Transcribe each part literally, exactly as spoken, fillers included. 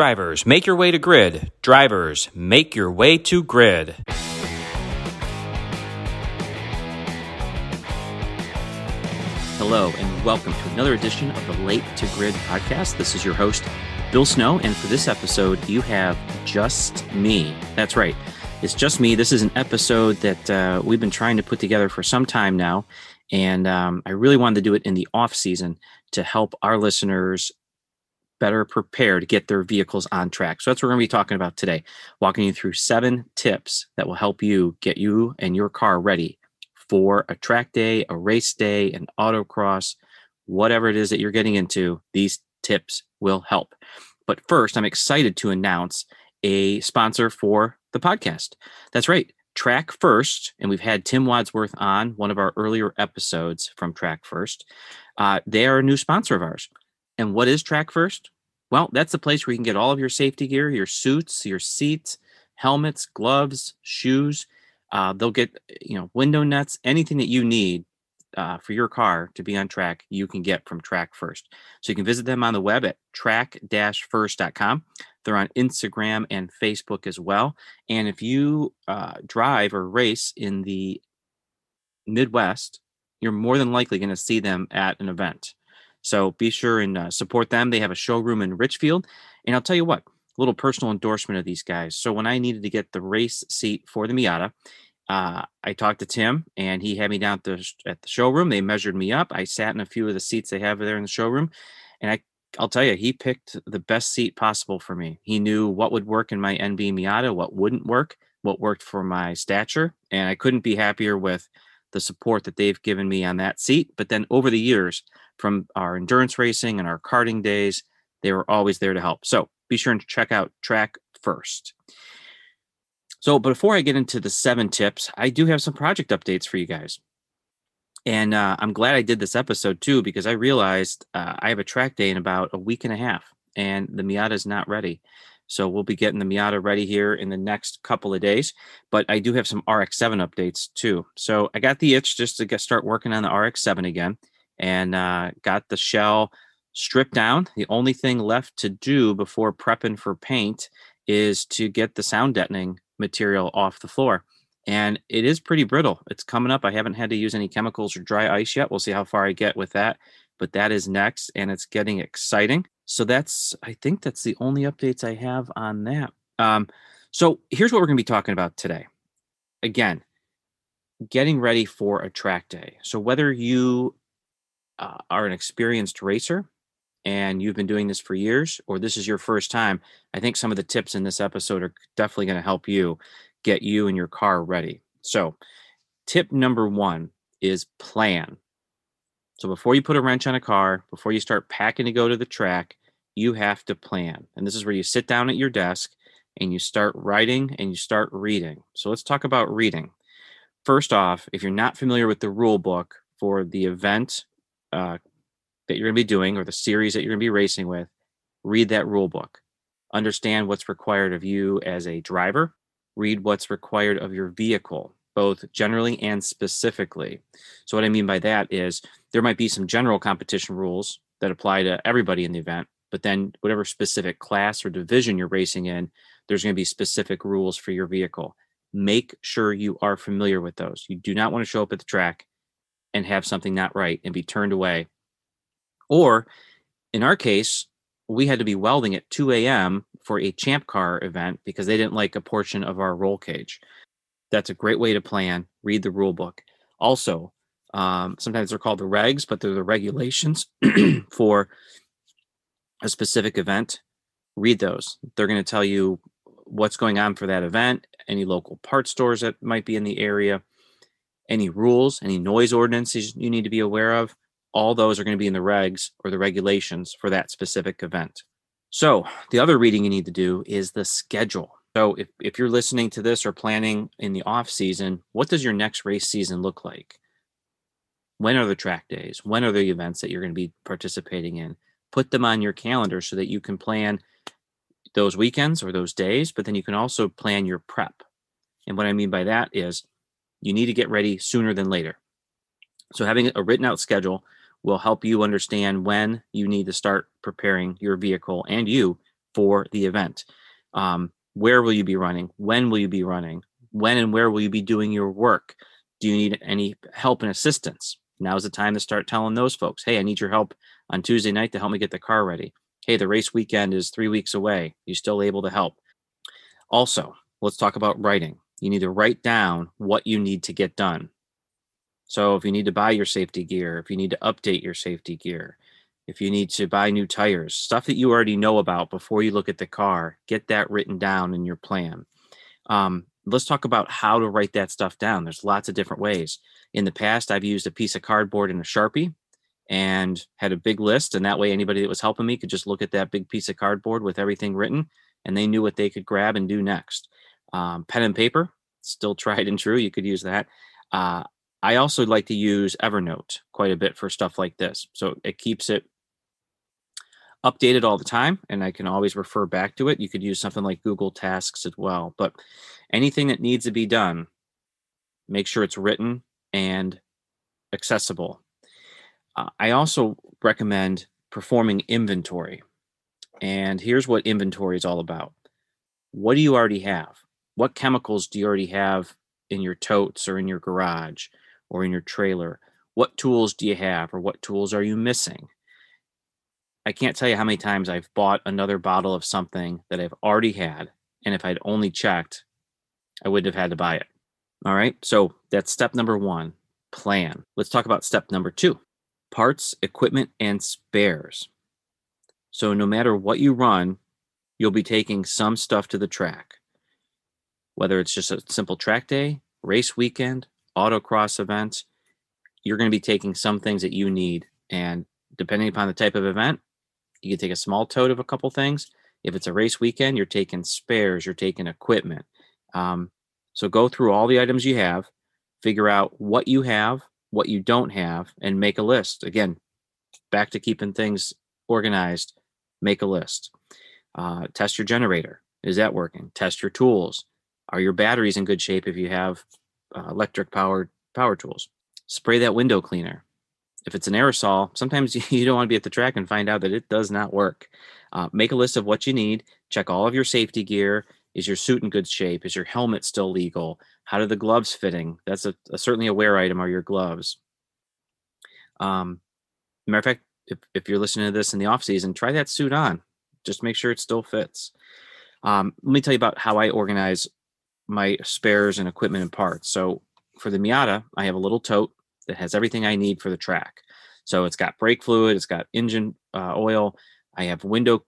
Drivers, make your way to grid. Drivers, make your way to grid. Hello, and welcome to another edition of the Late to Grid podcast. This is your host, Bill Snow, and for this episode, you have just me. That's right. It's just me. This is an episode that uh, we've been trying to put together for some time now, and um, I really wanted to do it in the off season to help our listeners better prepared to get their vehicles on track. So that's what we're going to be talking about today, walking you through seven tips that will help you get you and your car ready for a track day, a race day, an autocross, whatever it is that you're getting into. These tips will help. But first, I'm excited to announce a sponsor for the podcast. That's right, Track First, and we've had Tim Wadsworth on one of our earlier episodes from Track First. Uh, they are a new sponsor of ours. And what is Track First? Well, that's the place where you can get all of your safety gear, your suits, your seats, helmets, gloves, shoes. Uh, they'll get, you know, window nets, anything that you need uh, for your car to be on track, you can get from Track First. So you can visit them on the web at track dash first dot com. They're on Instagram and Facebook as well. And if you uh, drive or race in the Midwest, you're more than likely going to see them at an event. So be sure and uh, support them. They have a showroom in Richfield. And I'll tell you what, a little personal endorsement of these guys. So when I needed to get the race seat for the Miata, uh, I talked to Tim and he had me down at the, sh- at the showroom. They measured me up. I sat in a few of the seats they have there in the showroom. And I, I'll tell you, he picked the best seat possible for me. He knew what would work in my N B Miata, what wouldn't work, what worked for my stature. And I couldn't be happier with the support that they've given me on that seat. But then over the years, from our endurance racing and our karting days, they were always there to help. So be sure and check out Track First. So before I get into the seven tips, I do have some project updates for you guys. And uh, I'm glad I did this episode too, because I realized uh, I have a track day in about a week and a half and the Miata is not ready. So we'll be getting the Miata ready here in the next couple of days, but I do have some R X seven updates too. So I got the itch just to get start working on the R X seven again. And uh, got the shell stripped down. The only thing left to do before prepping for paint is to get the sound deadening material off the floor. And it is pretty brittle. It's coming up. I haven't had to use any chemicals or dry ice yet. We'll see how far I get with that. But that is next, and it's getting exciting. So that's, I think that's the only updates I have on that. Um, so here's what we're going to be talking about today. Again, getting ready for a track day. So whether you Uh, are an experienced racer and you've been doing this for years, or this is your first time, I think some of the tips in this episode are definitely going to help you get you and your car ready. So tip number one is plan. So before you put a wrench on a car, before you start packing to go to the track, you have to plan. And this is where you sit down at your desk and you start writing and you start reading. So let's talk about reading. First off, if you're not familiar with the rule book for the event Uh, that you're going to be doing or the series that you're going to be racing with, read that rule book. Understand what's required of you as a driver. Read what's required of your vehicle, both generally and specifically. So what I mean by that is there might be some general competition rules that apply to everybody in the event, but then whatever specific class or division you're racing in, there's going to be specific rules for your vehicle. Make sure you are familiar with those. You do not want to show up at the track and have something not right and be turned away. Or in our case, we had to be welding at two a.m. for a Champ Car event because they didn't like a portion of our roll cage. That's a great way to plan. Read the rule book. Also, um, sometimes they're called the regs, but they're the regulations for a specific event. Read those. They're going to tell you what's going on for that event, any local parts stores that might be in the area, any rules, any noise ordinances you need to be aware of. All those are going to be in the regs or the regulations for that specific event. So the other reading you need to do is the schedule. So if, if you're listening to this or planning in the off season, what does your next race season look like? When are the track days? When are the events that you're going to be participating in? Put them on your calendar so that you can plan those weekends or those days, but then you can also plan your prep. And what I mean by that is you need to get ready sooner than later. So having a written out schedule will help you understand when you need to start preparing your vehicle and you for the event. Um, where will you be running? When will you be running? When and where will you be doing your work? Do you need any help and assistance? Now's the time to start telling those folks, hey, I need your help on Tuesday night to help me get the car ready. Hey, the race weekend is three weeks away. You're still able to help. Also, let's talk about writing. You need to write down what you need to get done. So if you need to buy your safety gear, if you need to update your safety gear, if you need to buy new tires, stuff that you already know about before you look at the car, get that written down in your plan. Um, let's talk about how to write that stuff down. There's lots of different ways. In the past, I've used a piece of cardboard and a Sharpie and had a big list. And that way, anybody that was helping me could just look at that big piece of cardboard with everything written, and they knew what they could grab and do next. Um, pen and paper, still tried and true. You could use that. Uh, I also like to use Evernote quite a bit for stuff like this. So it keeps it updated all the time, and I can always refer back to it. You could use something like Google Tasks as well. But anything that needs to be done, make sure it's written and accessible. Uh, I also recommend performing inventory. And here's what inventory is all about. What do you already have? What chemicals do you already have in your totes or in your garage or in your trailer? What tools do you have, or what tools are you missing? I can't tell you how many times I've bought another bottle of something that I've already had, and if I'd only checked, I wouldn't have had to buy it. All right, so that's step number one, plan. Let's talk about step number two, parts, equipment, and spares. So no matter what you run, you'll be taking some stuff to the track, whether it's just a simple track day, race weekend, autocross event. You're going to be taking some things that you need. And depending upon the type of event, you can take a small tote of a couple things. If it's a race weekend, you're taking spares, you're taking equipment. Um, so go through all the items you have, figure out what you have, what you don't have, and make a list. Again, back to keeping things organized, make a list. Uh, test your generator. Is that working? Test your tools. Are your batteries in good shape if you have uh, electric powered power tools? Spray that window cleaner. If it's an aerosol, sometimes you don't want to be at the track and find out that it does not work. Uh, make a list of what you need. Check all of your safety gear. Is your suit in good shape? Is your helmet still legal? How are the gloves fitting? That's a, a certainly a wear item, are your gloves. Um, matter of fact, if, if you're listening to this in the off season, try that suit on. Just make sure it still fits. Um, let me tell you about how I organize my spares and equipment and parts. So for the Miata, I have a little tote that has everything I need for the track. So it's got brake fluid, it's got engine uh, oil, I have window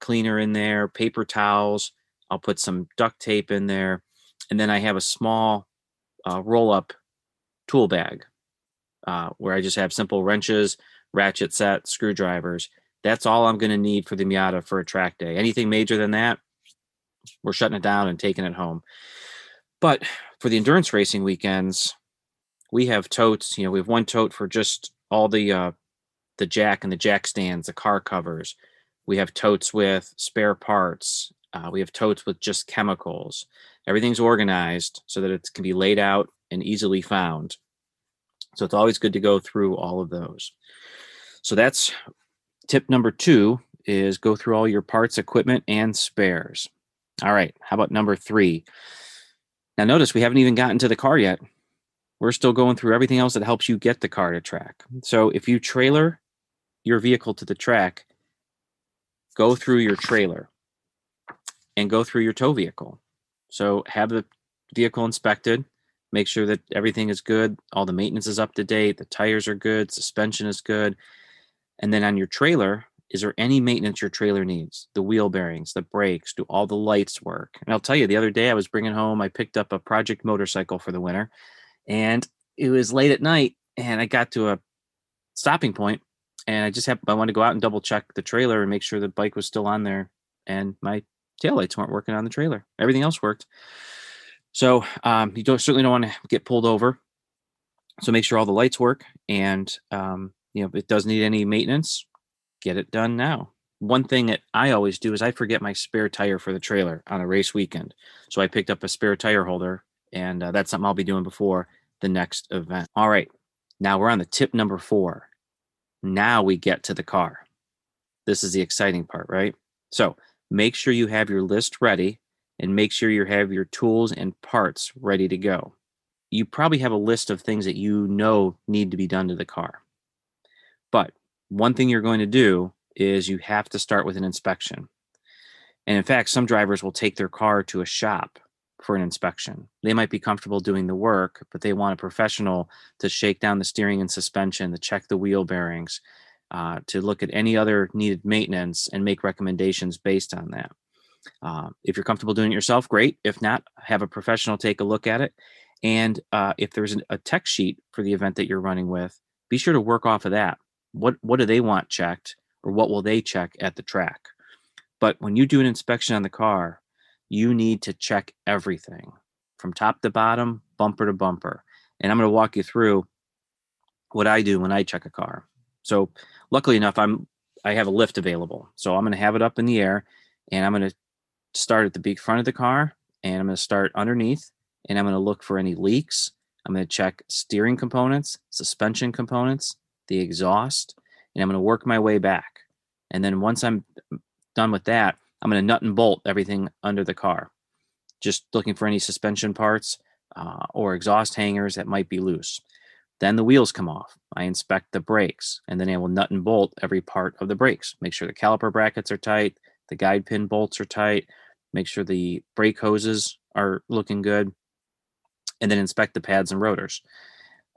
cleaner in there, paper towels, I'll put some duct tape in there. And then I have a small uh, roll-up tool bag uh, where I just have simple wrenches, ratchet set, screwdrivers. That's all I'm going to need for the Miata for a track day. Anything major than that, we're shutting it down and taking it home. But for the endurance racing weekends, we have totes. You know, we have one tote for just all the uh, the jack and the jack stands, the car covers. We have totes with spare parts. Uh, we have totes with just chemicals. Everything's organized so that it can be laid out and easily found. So it's always good to go through all of those. So that's tip number two, is go through all your parts, equipment, and spares. All right, how about number three? Now notice we haven't even gotten to the car yet. We're still going through everything else that helps you get the car to track. So if you trailer your vehicle to the track, go through your trailer and go through your tow vehicle. So have the vehicle inspected, make sure that everything is good, all the maintenance is up to date, the tires are good, suspension is good. And then on your trailer, is there any maintenance your trailer needs? The wheel bearings, the brakes, do all the lights work? And I'll tell you, the other day I was bringing home, I picked up a project motorcycle for the winter, and it was late at night, and I got to a stopping point, and I just happened, I wanted to go out and double check the trailer and make sure the bike was still on there, and my taillights weren't working on the trailer. Everything else worked. So um, you don't, certainly don't want to get pulled over. So make sure all the lights work, and um, you know, if it does need any maintenance, get it done now. One thing that I always do is I forget my spare tire for the trailer on a race weekend. So I picked up a spare tire holder, and uh, that's something I'll be doing before the next event. All right, now we're on the tip number four. Now we get to the car. This is the exciting part, right? So make sure you have your list ready and make sure you have your tools and parts ready to go. You probably have a list of things that you know need to be done to the car. But one thing you're going to do is you have to start with an inspection. And in fact, some drivers will take their car to a shop for an inspection. They might be comfortable doing the work, but they want a professional to shake down the steering and suspension, to check the wheel bearings, uh, to look at any other needed maintenance and make recommendations based on that. Uh, if you're comfortable doing it yourself, great. If not, have a professional take a look at it. And uh, if there's an, a tech sheet for the event that you're running with, be sure to work off of that. What, what do they want checked, or what will they check at the track? But when you do an inspection on the car, you need to check everything from top to bottom, bumper to bumper. And I'm going to walk you through what I do when I check a car. So luckily enough, I'm, I have a lift available. So I'm going to have it up in the air, and I'm going to start at the big front of the car, and I'm going to start underneath, and I'm going to look for any leaks. I'm going to check steering components, suspension components, the exhaust, and I'm going to work my way back. And then once I'm done with that, I'm going to nut and bolt everything under the car, just looking for any suspension parts uh, or exhaust hangers that might be loose. Then the wheels come off. I inspect the brakes, and then I will nut and bolt every part of the brakes. Make sure the caliper brackets are tight, the guide pin bolts are tight, make sure the brake hoses are looking good, and then inspect the pads and rotors.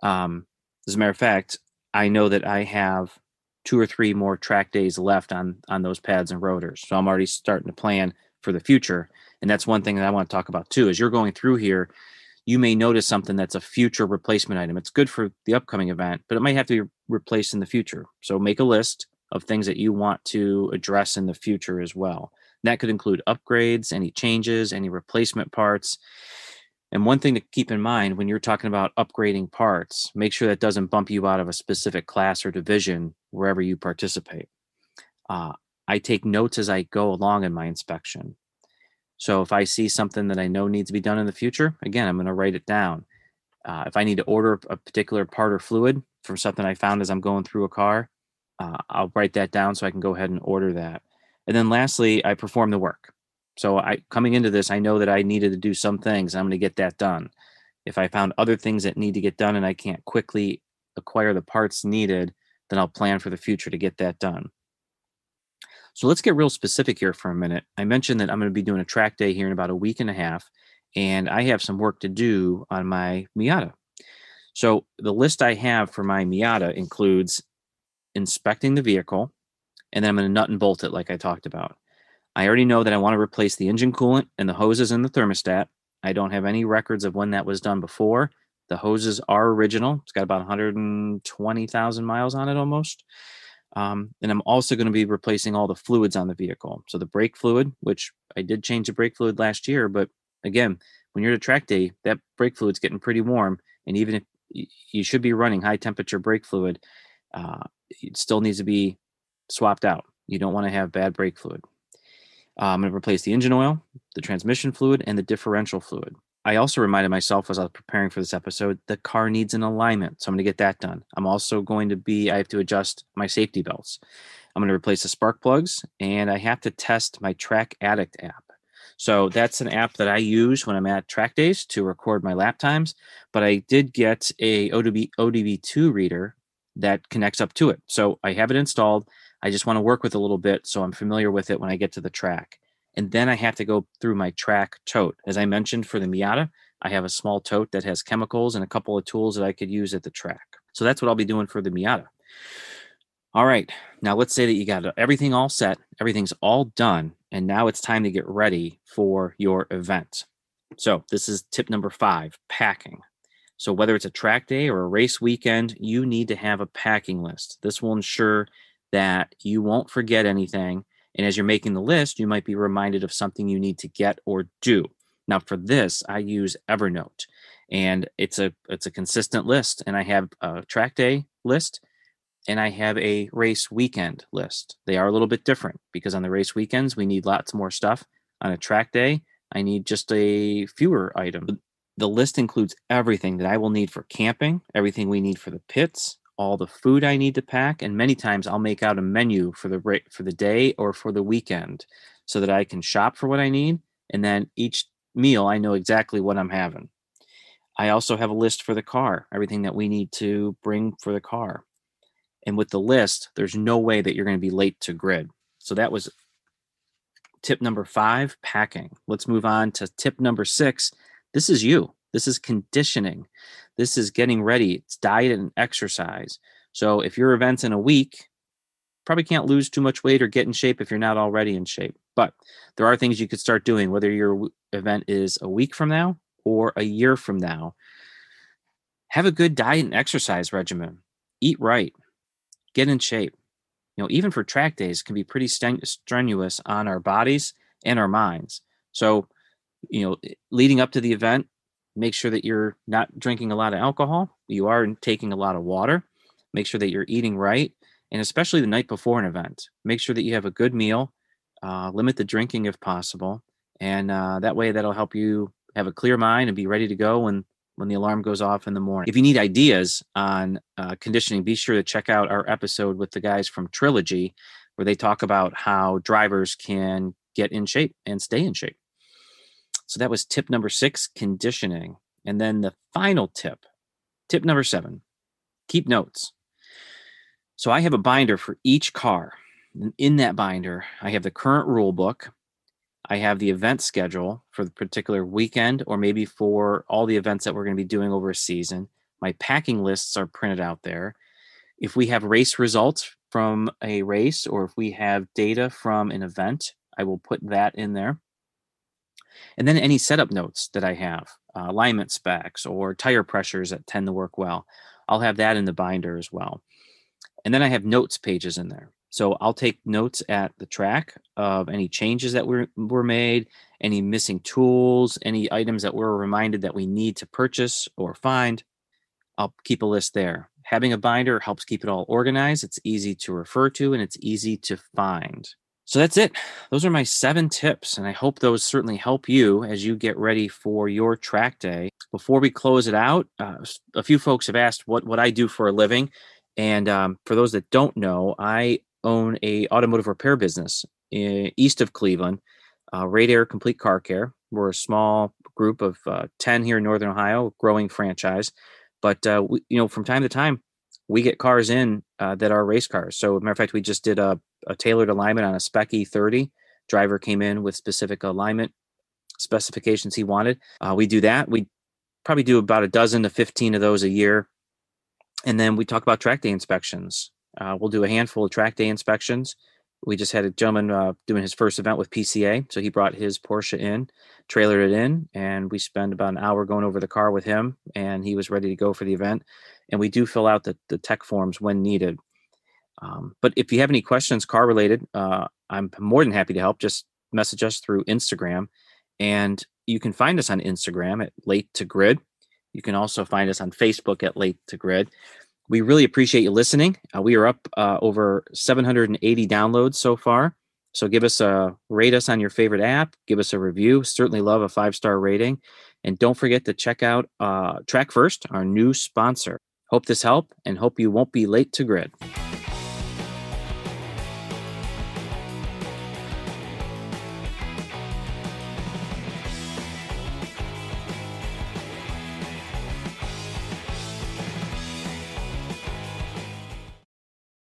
Um, as a matter of fact, I know that I have two or three more track days left on, on those pads and rotors. So I'm already starting to plan for the future. And that's one thing that I want to talk about too. As you're going through here, you may notice something that's a future replacement item. It's good for the upcoming event, but it might have to be replaced in the future. So make a list of things that you want to address in the future as well. And that could include upgrades, any changes, any replacement parts. And one thing to keep in mind when you're talking about upgrading parts, make sure that doesn't bump you out of a specific class or division wherever you participate. Uh, I take notes as I go along in my inspection. So if I see something that I know needs to be done in the future, again, I'm going to write it down. Uh, if I need to order a particular part or fluid from something I found as I'm going through a car, uh, I'll write that down so I can go ahead and order that. And then lastly, I perform the work. So I coming into this, I know that I needed to do some things, and I'm going to get that done. If I found other things that need to get done and I can't quickly acquire the parts needed, then I'll plan for the future to get that done. So let's get real specific here for a minute. I mentioned that I'm going to be doing a track day here in about a week and a half, and I have some work to do on my Miata. So the list I have for my Miata includes inspecting the vehicle, and then I'm going to nut and bolt it like I talked about. I already know that I want to replace the engine coolant and the hoses and the thermostat. I don't have any records of when that was done before. The hoses are original. It's got about one hundred twenty thousand miles on it almost. Um, and I'm also going to be replacing all the fluids on the vehicle. So the brake fluid, which I did change the brake fluid last year, but again, when you're at a track day, that brake fluid's getting pretty warm. And even if you should be running high temperature brake fluid, uh, it still needs to be swapped out. You don't want to have bad brake fluid. Uh, I'm going to replace the engine oil, the transmission fluid, and the differential fluid. I also reminded myself as I was preparing for this episode, the car needs an alignment. So I'm going to get that done. I'm also going to be, I have to adjust my safety belts. I'm going to replace the spark plugs, and I have to test my Track Addict app. So that's an app that I use when I'm at track days to record my lap times, but I did get a O D B, O D B two reader that connects up to it. So I have it installed. I just want to work with a little bit so I'm familiar with it when I get to the track. And then I have to go through my track tote. As I mentioned for the Miata, I have a small tote that has chemicals and a couple of tools that I could use at the track. So that's what I'll be doing for the Miata. All right. Now let's say that you got everything all set. Everything's all done. And now it's time to get ready for your event. So this is tip number five, packing. So whether it's a track day or a race weekend, you need to have a packing list. This will ensure that you won't forget anything. And as you're making the list, you might be reminded of something you need to get or do. Now for this, I use Evernote, and it's a it's a consistent list. And I have a track day list, and I have a race weekend list. They are a little bit different because on the race weekends, we need lots more stuff. On a track day, I need just a fewer item. The list includes everything that I will need for camping, everything we need for the pits, all the food I need to pack, and many times I'll make out a menu for the for the day or for the weekend. so that I can shop for what I need. And then each meal, I know exactly what I'm having. I also have a list for the car, everything that we need to bring for the car. And with the list, there's no way that you're going to be late to grid. So that was tip number five, packing. Let's move on to tip number six. This is you. This is conditioning. This is getting ready. It's diet and exercise. So if your event's in a week, probably can't lose too much weight or get in shape if you're not already in shape. But there are things you could start doing, whether your event is a week from now or a year from now. Have a good diet and exercise regimen. Eat right. Get in shape. You know, even for track days can be pretty strenuous on our bodies and our minds. So, you know, leading up to the event, make sure that you're not drinking a lot of alcohol. You are taking a lot of water. Make sure that you're eating right. And especially the night before an event, make sure that you have a good meal, uh, limit the drinking if possible. And uh, that way that'll help you have a clear mind and be ready to go when, when the alarm goes off in the morning. If you need ideas on uh, conditioning, be sure to check out our episode with the guys from Trilogy, where they talk about how drivers can get in shape and stay in shape. So that was tip number six, conditioning. And then the final tip, tip number seven, keep notes. So I have a binder for each car. And in that binder, I have the current rule book. I have the event schedule for the particular weekend, or maybe for all the events that we're going to be doing over a season. My packing lists are printed out there. If we have race results from a race, or if we have data from an event, I will put that in there. And then any setup notes that I have, uh, alignment specs or tire pressures that tend to work well, I'll have that in the binder as well. And then I have notes pages in there. So I'll take notes at the track of any changes that were, were made, any missing tools, any items that we're reminded that we need to purchase or find. I'll keep a list there. Having a binder helps keep it all organized. It's easy to refer to and it's easy to find. So that's it. Those are my seven tips, and I hope those certainly help you as you get ready for your track day. Before we close it out, uh, a few folks have asked what, what I do for a living. And um, for those that don't know, I own a automotive repair business in, east of Cleveland, uh, Rare Air Complete Car Care. We're a small group of uh, ten here in Northern Ohio, growing franchise. But uh, we, you know, from time to time, we get cars in uh, that are race cars. So, as a matter of fact, we just did a, a tailored alignment on a Spec E thirty. Driver came in with specific alignment specifications he wanted. Uh, we do that. We probably do about a dozen to fifteen of those a year. And then we talk about track day inspections. Uh, we'll do a handful of track day inspections. We just had a gentleman uh, doing his first event with P C A. So he brought his Porsche in, trailered it in, and we spend about an hour going over the car with him, and he was ready to go for the event. And we do fill out the, the tech forms when needed. Um, but if you have any questions car related, uh, I'm more than happy to help. Just message us through Instagram, and you can find us on Instagram at Late to Grid. You can also find us on Facebook at Late to Grid. We really appreciate you listening. Uh, we are up uh, over seven hundred eighty downloads so far. So give us a rate us on your favorite app. Give us a review. Certainly love a five-star rating. And don't forget to check out uh, Track First, our new sponsor. Hope this helped, and hope you won't be late to grid.